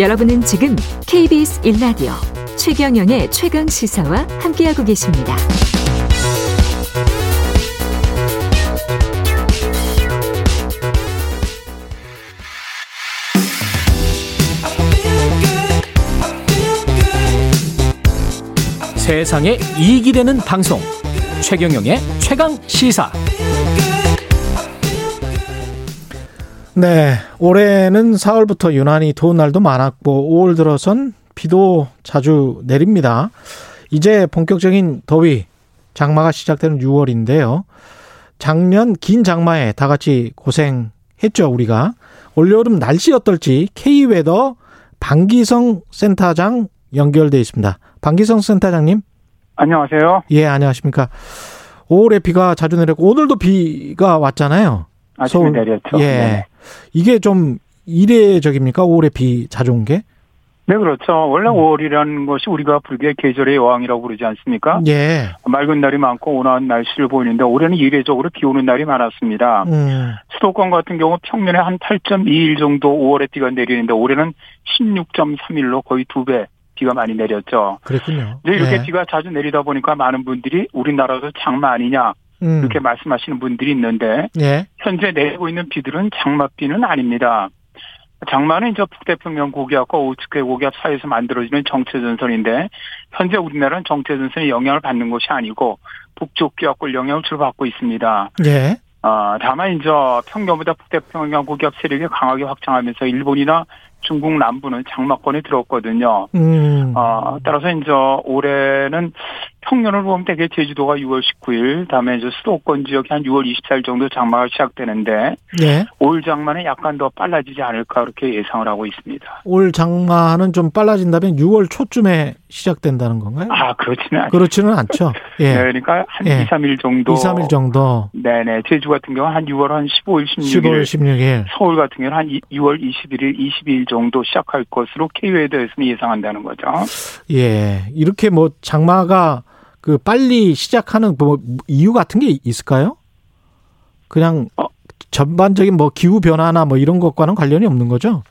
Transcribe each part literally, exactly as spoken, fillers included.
여러분은 지금 케이비에스 일 라디오 최경영의 최강시사와 함께하고 계십니다. 세상에 이익이 되는 방송 최경영의 최강시사. 네, 올해는 사월부터 유난히 더운 날도 많았고 오월 들어선 비도 자주 내립니다. 이제 본격적인 더위, 장마가 시작되는 유월인데요. 작년 긴 장마에 다 같이 고생했죠, 우리가. 올여름 날씨 어떨지 K-웨더 방기성 센터장 연결돼 있습니다. 방기성 센터장님. 안녕하세요. 예, 안녕하십니까. 오월에 비가 자주 내렸고 오늘도 비가 왔잖아요. 아침에 서울. 내렸죠. 예. 네. 이게 좀 이례적입니까? 오월에 비 자주 온 게? 네, 그렇죠. 원래 음. 오월이라는 것이 우리가 불교의 계절의 여왕이라고 그러지 않습니까? 예. 맑은 날이 많고 온화한 날씨를 보이는데 올해는 이례적으로 비 오는 날이 많았습니다. 음. 수도권 같은 경우 평년에 한 팔 점 이 일 정도 오월에 비가 내리는데 올해는 십육 점 삼 일로 거의 두 배. 비가 많이 내렸죠. 그렇군요. 이제 이렇게 네. 비가 자주 내리다 보니까 많은 분들이 우리나라도 장마 아니냐 음. 이렇게 말씀하시는 분들이 있는데 네. 현재 내리고 있는 비들은 장마비는 아닙니다. 장마는 이제 북태평양 고기압과 오호츠크해 고기압 사이에서 만들어지는 정체전선인데 현재 우리나라는 정체전선의 영향을 받는 것이 아니고 북쪽 기압골 영향을 주로 받고 있습니다. 네. 어, 다만 이제 평년보다 북태평양 고기압 세력이 강하게 확장하면서 일본이나 중국 남부는 장마권에 들었거든요. 음. 어, 따라서 이제 올해는 평년을 보면 대개 제주도가 유월 십구일, 다음에 이제 수도권 지역이 한 유월 이십사일 정도 장마가 시작되는데 네. 올 장마는 약간 더 빨라지지 않을까 그렇게 예상을 하고 있습니다. 올 장마는 좀 빨라진다면 유월 초쯤에 시작된다는 건가요? 아, 그렇지는 않죠. 그렇지는 않죠. 예. 네, 그러니까 한 예. 이, 삼 일 정도. 이, 삼 일 정도. 네, 네. 제주 같은 경우는 한 유월 한 십오일, 십육일. 십오일, 십육일. 서울 같은 경우는 한 유월 이십일일, 이십이일 정도 시작할 것으로 K-웨더에서는 예상한다는 거죠. 예. 이렇게 뭐 장마가 그 빨리 시작하는 뭐 이유 같은 게 있을까요? 그냥 어? 전반적인 뭐 기후 변화나 뭐 이런 것과는 관련이 없는 거죠?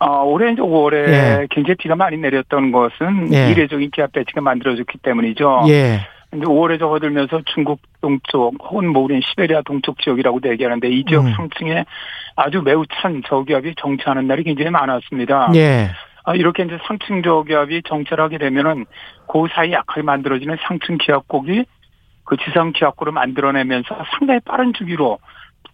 어, 올해 이제 오월에 예. 굉장히 비가 많이 내렸던 것은 예. 이례적인 기압 배치가 만들어졌기 때문이죠. 예. 이제 오월에 접어들면서 중국 동쪽 혹은 뭐 우리는 시베리아 동쪽 지역이라고 얘기하는데 이 지역 음. 상층에 아주 매우 찬 저기압이 정체하는 날이 굉장히 많았습니다. 예. 아, 이렇게 이제 상층 저기압이 정체를 하게 되면은 그 사이 약하게 만들어지는 상층 기압골이 그 지상 기압골을 만들어내면서 상당히 빠른 주기로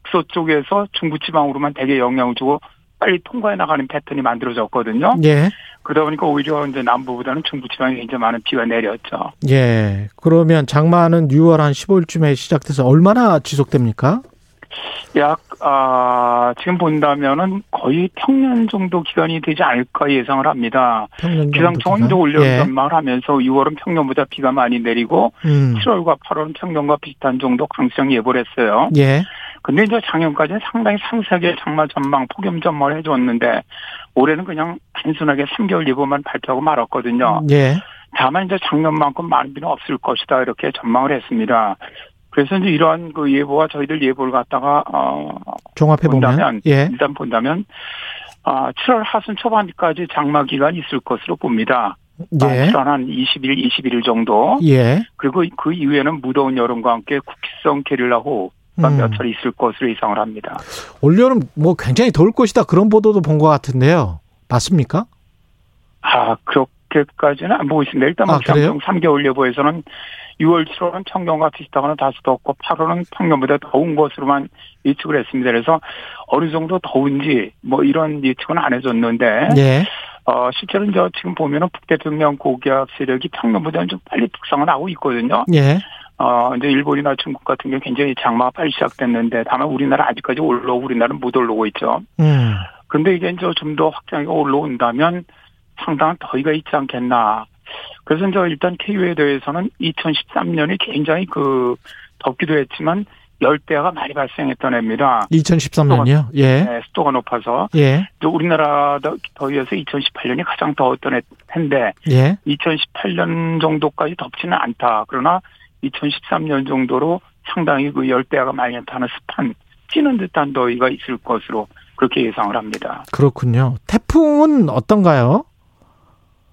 북서 쪽에서 중부 지방으로만 되게 영향을 주고 빨리 통과해 나가는 패턴이 만들어졌거든요. 예. 그러다 보니까 오히려 이제 남부보다는 중부 지방에 굉장히 많은 비가 내렸죠. 예. 그러면 장마는 유월 한 십오일쯤에 시작돼서 얼마나 지속됩니까? 약 아, 지금 본다면은 거의 평년 정도 기간이 되지 않을까 예상을 합니다. 기상청은 이제 올여름 예. 전망을 하면서 유월은 평년보다 비가 많이 내리고 음. 칠월과 팔월은 평년과 비슷한 정도 강수량 예보를 했어요. 예. 근데 이제 작년까지 상당히 상세하게 장마 전망, 폭염 전망을 해줬는데 올해는 그냥 단순하게 삼 개월 예보만 발표하고 말았거든요. 예. 다만 이제 작년만큼 많은 비는 없을 것이다 이렇게 전망을 했습니다. 그래서 이제 이러한 그 예보와 저희들 예보를 갖다가 어 종합해 보면 예. 일단 본다면 아 칠월 하순 초반까지 장마 기간이 있을 것으로 봅니다. 예. 칠월 한 이십일, 이십일일 정도. 예. 그리고 그 이후에는 무더운 여름과 함께 국기성 게릴라 호흡. 음. 몇 차례 있을 것으로 예상을 합니다. 올여름 뭐 굉장히 더울 것이다 그런 보도도 본 것 같은데요. 맞습니까? 아 그렇게까지는 안 보고 있습니다. 일단 아, 그래요? 삼 개월 예보에서는 유월, 칠월은 평년과 비슷하거나 다소 덥고 팔월은 평년보다 더운 것으로만 예측을 했습니다. 그래서 어느 정도 더운지 뭐 이런 예측은 안 해줬는데 네. 어, 실제로 이제 지금 보면은 북태평양 고기압 세력이 평년보다는 좀 빨리 북상을 하고 있거든요. 네. 어, 이제 일본이나 중국 같은 경우 굉장히 장마가 빨리 시작됐는데, 다만 우리나라 아직까지 올라오고 우리나라는 못 올라오고 있죠. 음. 근데 이게 이제 좀 더 확장이 올라온다면 상당한 더위가 있지 않겠나. 그래서 이제 일단 K-웨더에서는 이천십삼 년이 굉장히 그 덥기도 했지만 열대야가 많이 발생했던 해입니다. 이천십삼 년이요? 예. 네, 습도가 높아서. 예. 또 우리나라 더위에서 이천십팔 년이 가장 더웠던 해인데, 예. 이천십팔 년 정도까지 덥지는 않다. 그러나 이천십삼 년 정도로 상당히 그 열대야가 많이 나타나는 습한, 찌는 듯한 더위가 있을 것으로 그렇게 예상을 합니다. 그렇군요. 태풍은 어떤가요?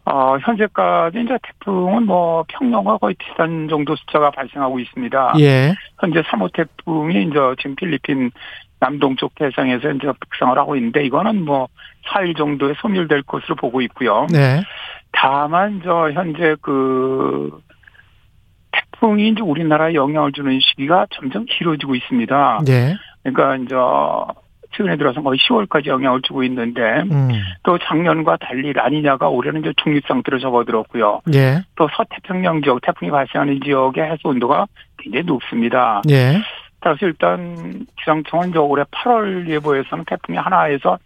어, 현재까지 이제 태풍은 뭐 평년과 거의 비슷한 정도 숫자가 발생하고 있습니다. 예. 현재 삼 호 태풍이 이제 지금 필리핀 남동쪽 해상에서 이제 북상을 하고 있는데 이거는 뭐 사 일 정도에 소멸될 것으로 보고 있고요. 네. 다만 저 현재 그 태풍이 이제 우리나라에 영향을 주는 시기가 점점 길어지고 있습니다. 네. 그러니까 이제 최근에 들어서 거의 시월까지 영향을 주고 있는데 음. 또 작년과 달리 라니냐가 올해는 이제 중립 상태로 접어들었고요. 예. 또 서태평양 지역 태풍이 발생하는 지역의 해수 온도가 굉장히 높습니다. 예. 따라서 일단 기상청은 저 올해 팔월 예보에서는 태풍이 하나에서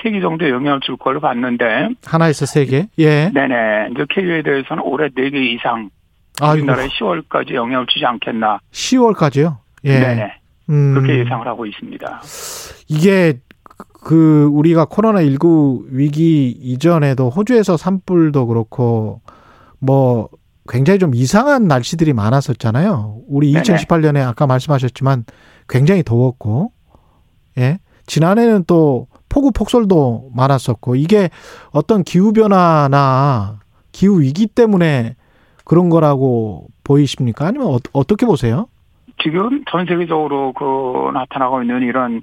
세 개 정도 영향을 줄 걸로 봤는데 하나에서 세 개? 예. 네네. 이제 K에 대해서는 올해 네 개 이상 우리나라에 아이고. 시월까지 영향을 주지 않겠나. 시월까지요? 예. 네네. 음. 그렇게 예상을 하고 있습니다. 이게 그 우리가 코로나십구 위기 이전에도 호주에서 산불도 그렇고 뭐 굉장히 좀 이상한 날씨들이 많았었잖아요. 우리 네네. 이천십팔 년에 아까 말씀하셨지만 굉장히 더웠고 예. 지난해는 또 폭우 폭설도 많았었고 이게 어떤 기후 변화나 기후 위기 때문에 그런 거라고 보이십니까? 아니면 어, 어떻게 보세요? 지금 전 세계적으로 그 나타나고 있는 이런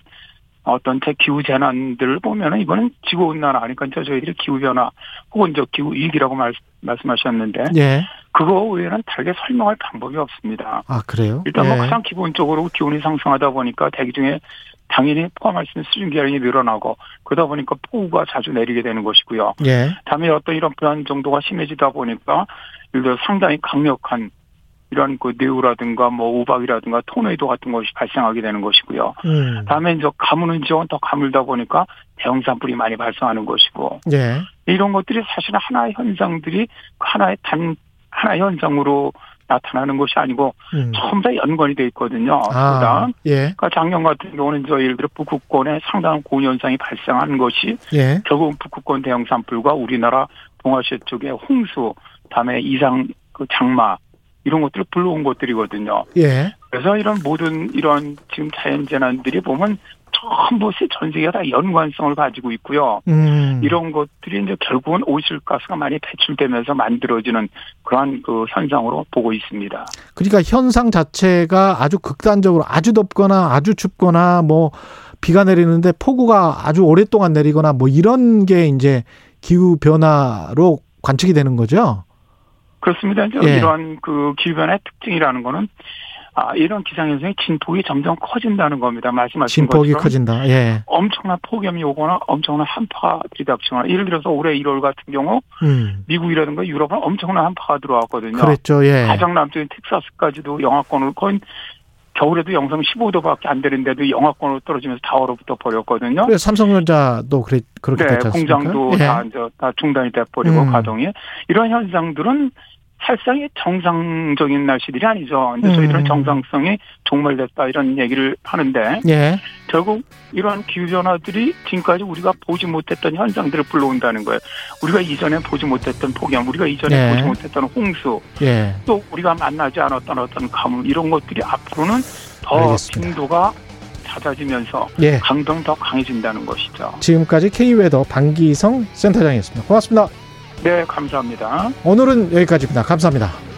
어떤 기후 재난들을 보면은 이거는 지구온난화, 그러니까 저희들이 기후변화 혹은 저 기후위기라고 말, 말씀하셨는데. 예. 그거 외에는 다르게 설명할 방법이 없습니다. 아, 그래요? 일단 예. 뭐 가장 기본적으로 기온이 상승하다 보니까 대기 중에 당연히 포함할 수 있는 수증기량이 늘어나고 그러다 보니까 폭우가 자주 내리게 되는 것이고요. 예. 다음에 어떤 이런 불안 정도가 심해지다 보니까 예를 들어 상당히 강력한 이런 그 뇌우라든가 뭐 우박이라든가 토네이도 같은 것이 발생하게 되는 것이고요. 음. 다음에 이제 가무는 지역은 더 가물다 보니까 대형 산불이 많이 발생하는 것이고. 예. 이런 것들이 사실은 하나의 현상들이 하나의 단 하나의 현상으로 나타나는 것이 아니고 음. 전부 다 연관이 돼 있거든요. 아. 그다음 예. 그러니까 작년 같은 경우는 저 예를 들어 북극권에 상당한 고온 현상이 발생하는 것이 예. 결국은 북극권 대형 산불과 우리나라 동아시아 쪽에 홍수, 다음에 이상 그 장마. 이런 것들을 불러온 것들이거든요. 예. 그래서 이런 모든 이런 지금 자연재난들이 보면 전부 전 세계가 다 연관성을 가지고 있고요. 음. 이런 것들이 이제 결국은 오실가스가 많이 배출되면서 만들어지는 그러한 그 현상으로 보고 있습니다. 그러니까 현상 자체가 아주 극단적으로 아주 덥거나 아주 춥거나 뭐 비가 내리는데 폭우가 아주 오랫동안 내리거나 뭐 이런 게 이제 기후 변화로 관측이 되는 거죠. 그렇습니다. 이제 예. 이러한 그 기후변화의 특징이라는 거는 아, 이런 기상현상의 진폭이 점점 커진다는 겁니다. 말씀하신 진폭이 것처럼. 진폭이 커진다. 예. 엄청난 폭염이 오거나 엄청난 한파가 들이닥치거나 예를 들어서 올해 일월 같은 경우 음. 미국이라든가 유럽은 엄청난 한파가 들어왔거든요. 그랬죠. 예. 가장 남쪽인 텍사스까지도 영하권으로 거의 겨울에도 영상 십오 도밖에 안 되는데도 영하권으로 떨어지면서 다 얼어붙어 버렸거든요. 그래, 삼성전자도 그래, 그렇게 네, 됐지 않습니까? 공장도 예. 다, 이제 다 중단이 돼버리고 음. 가동이. 이런 현상들은 사실상의 정상적인 날씨들이 아니죠. 근데 음. 저희들은 정상성이 종말됐다 이런 얘기를 하는데 예. 결국 이러한 기후변화들이 지금까지 우리가 보지 못했던 현상들을 불러온다는 거예요. 우리가 이전에 보지 못했던 폭염, 우리가 이전에 예. 보지 못했던 홍수, 예. 또 우리가 만나지 않았던 어떤 가뭄 이런 것들이 앞으로는 더 알겠습니다. 빈도가 잦아지면서 예. 강도는 더 강해진다는 것이죠. 지금까지 K-웨더 방기성 센터장이었습니다. 고맙습니다. 네, 감사합니다. 오늘은 여기까지입니다. 감사합니다.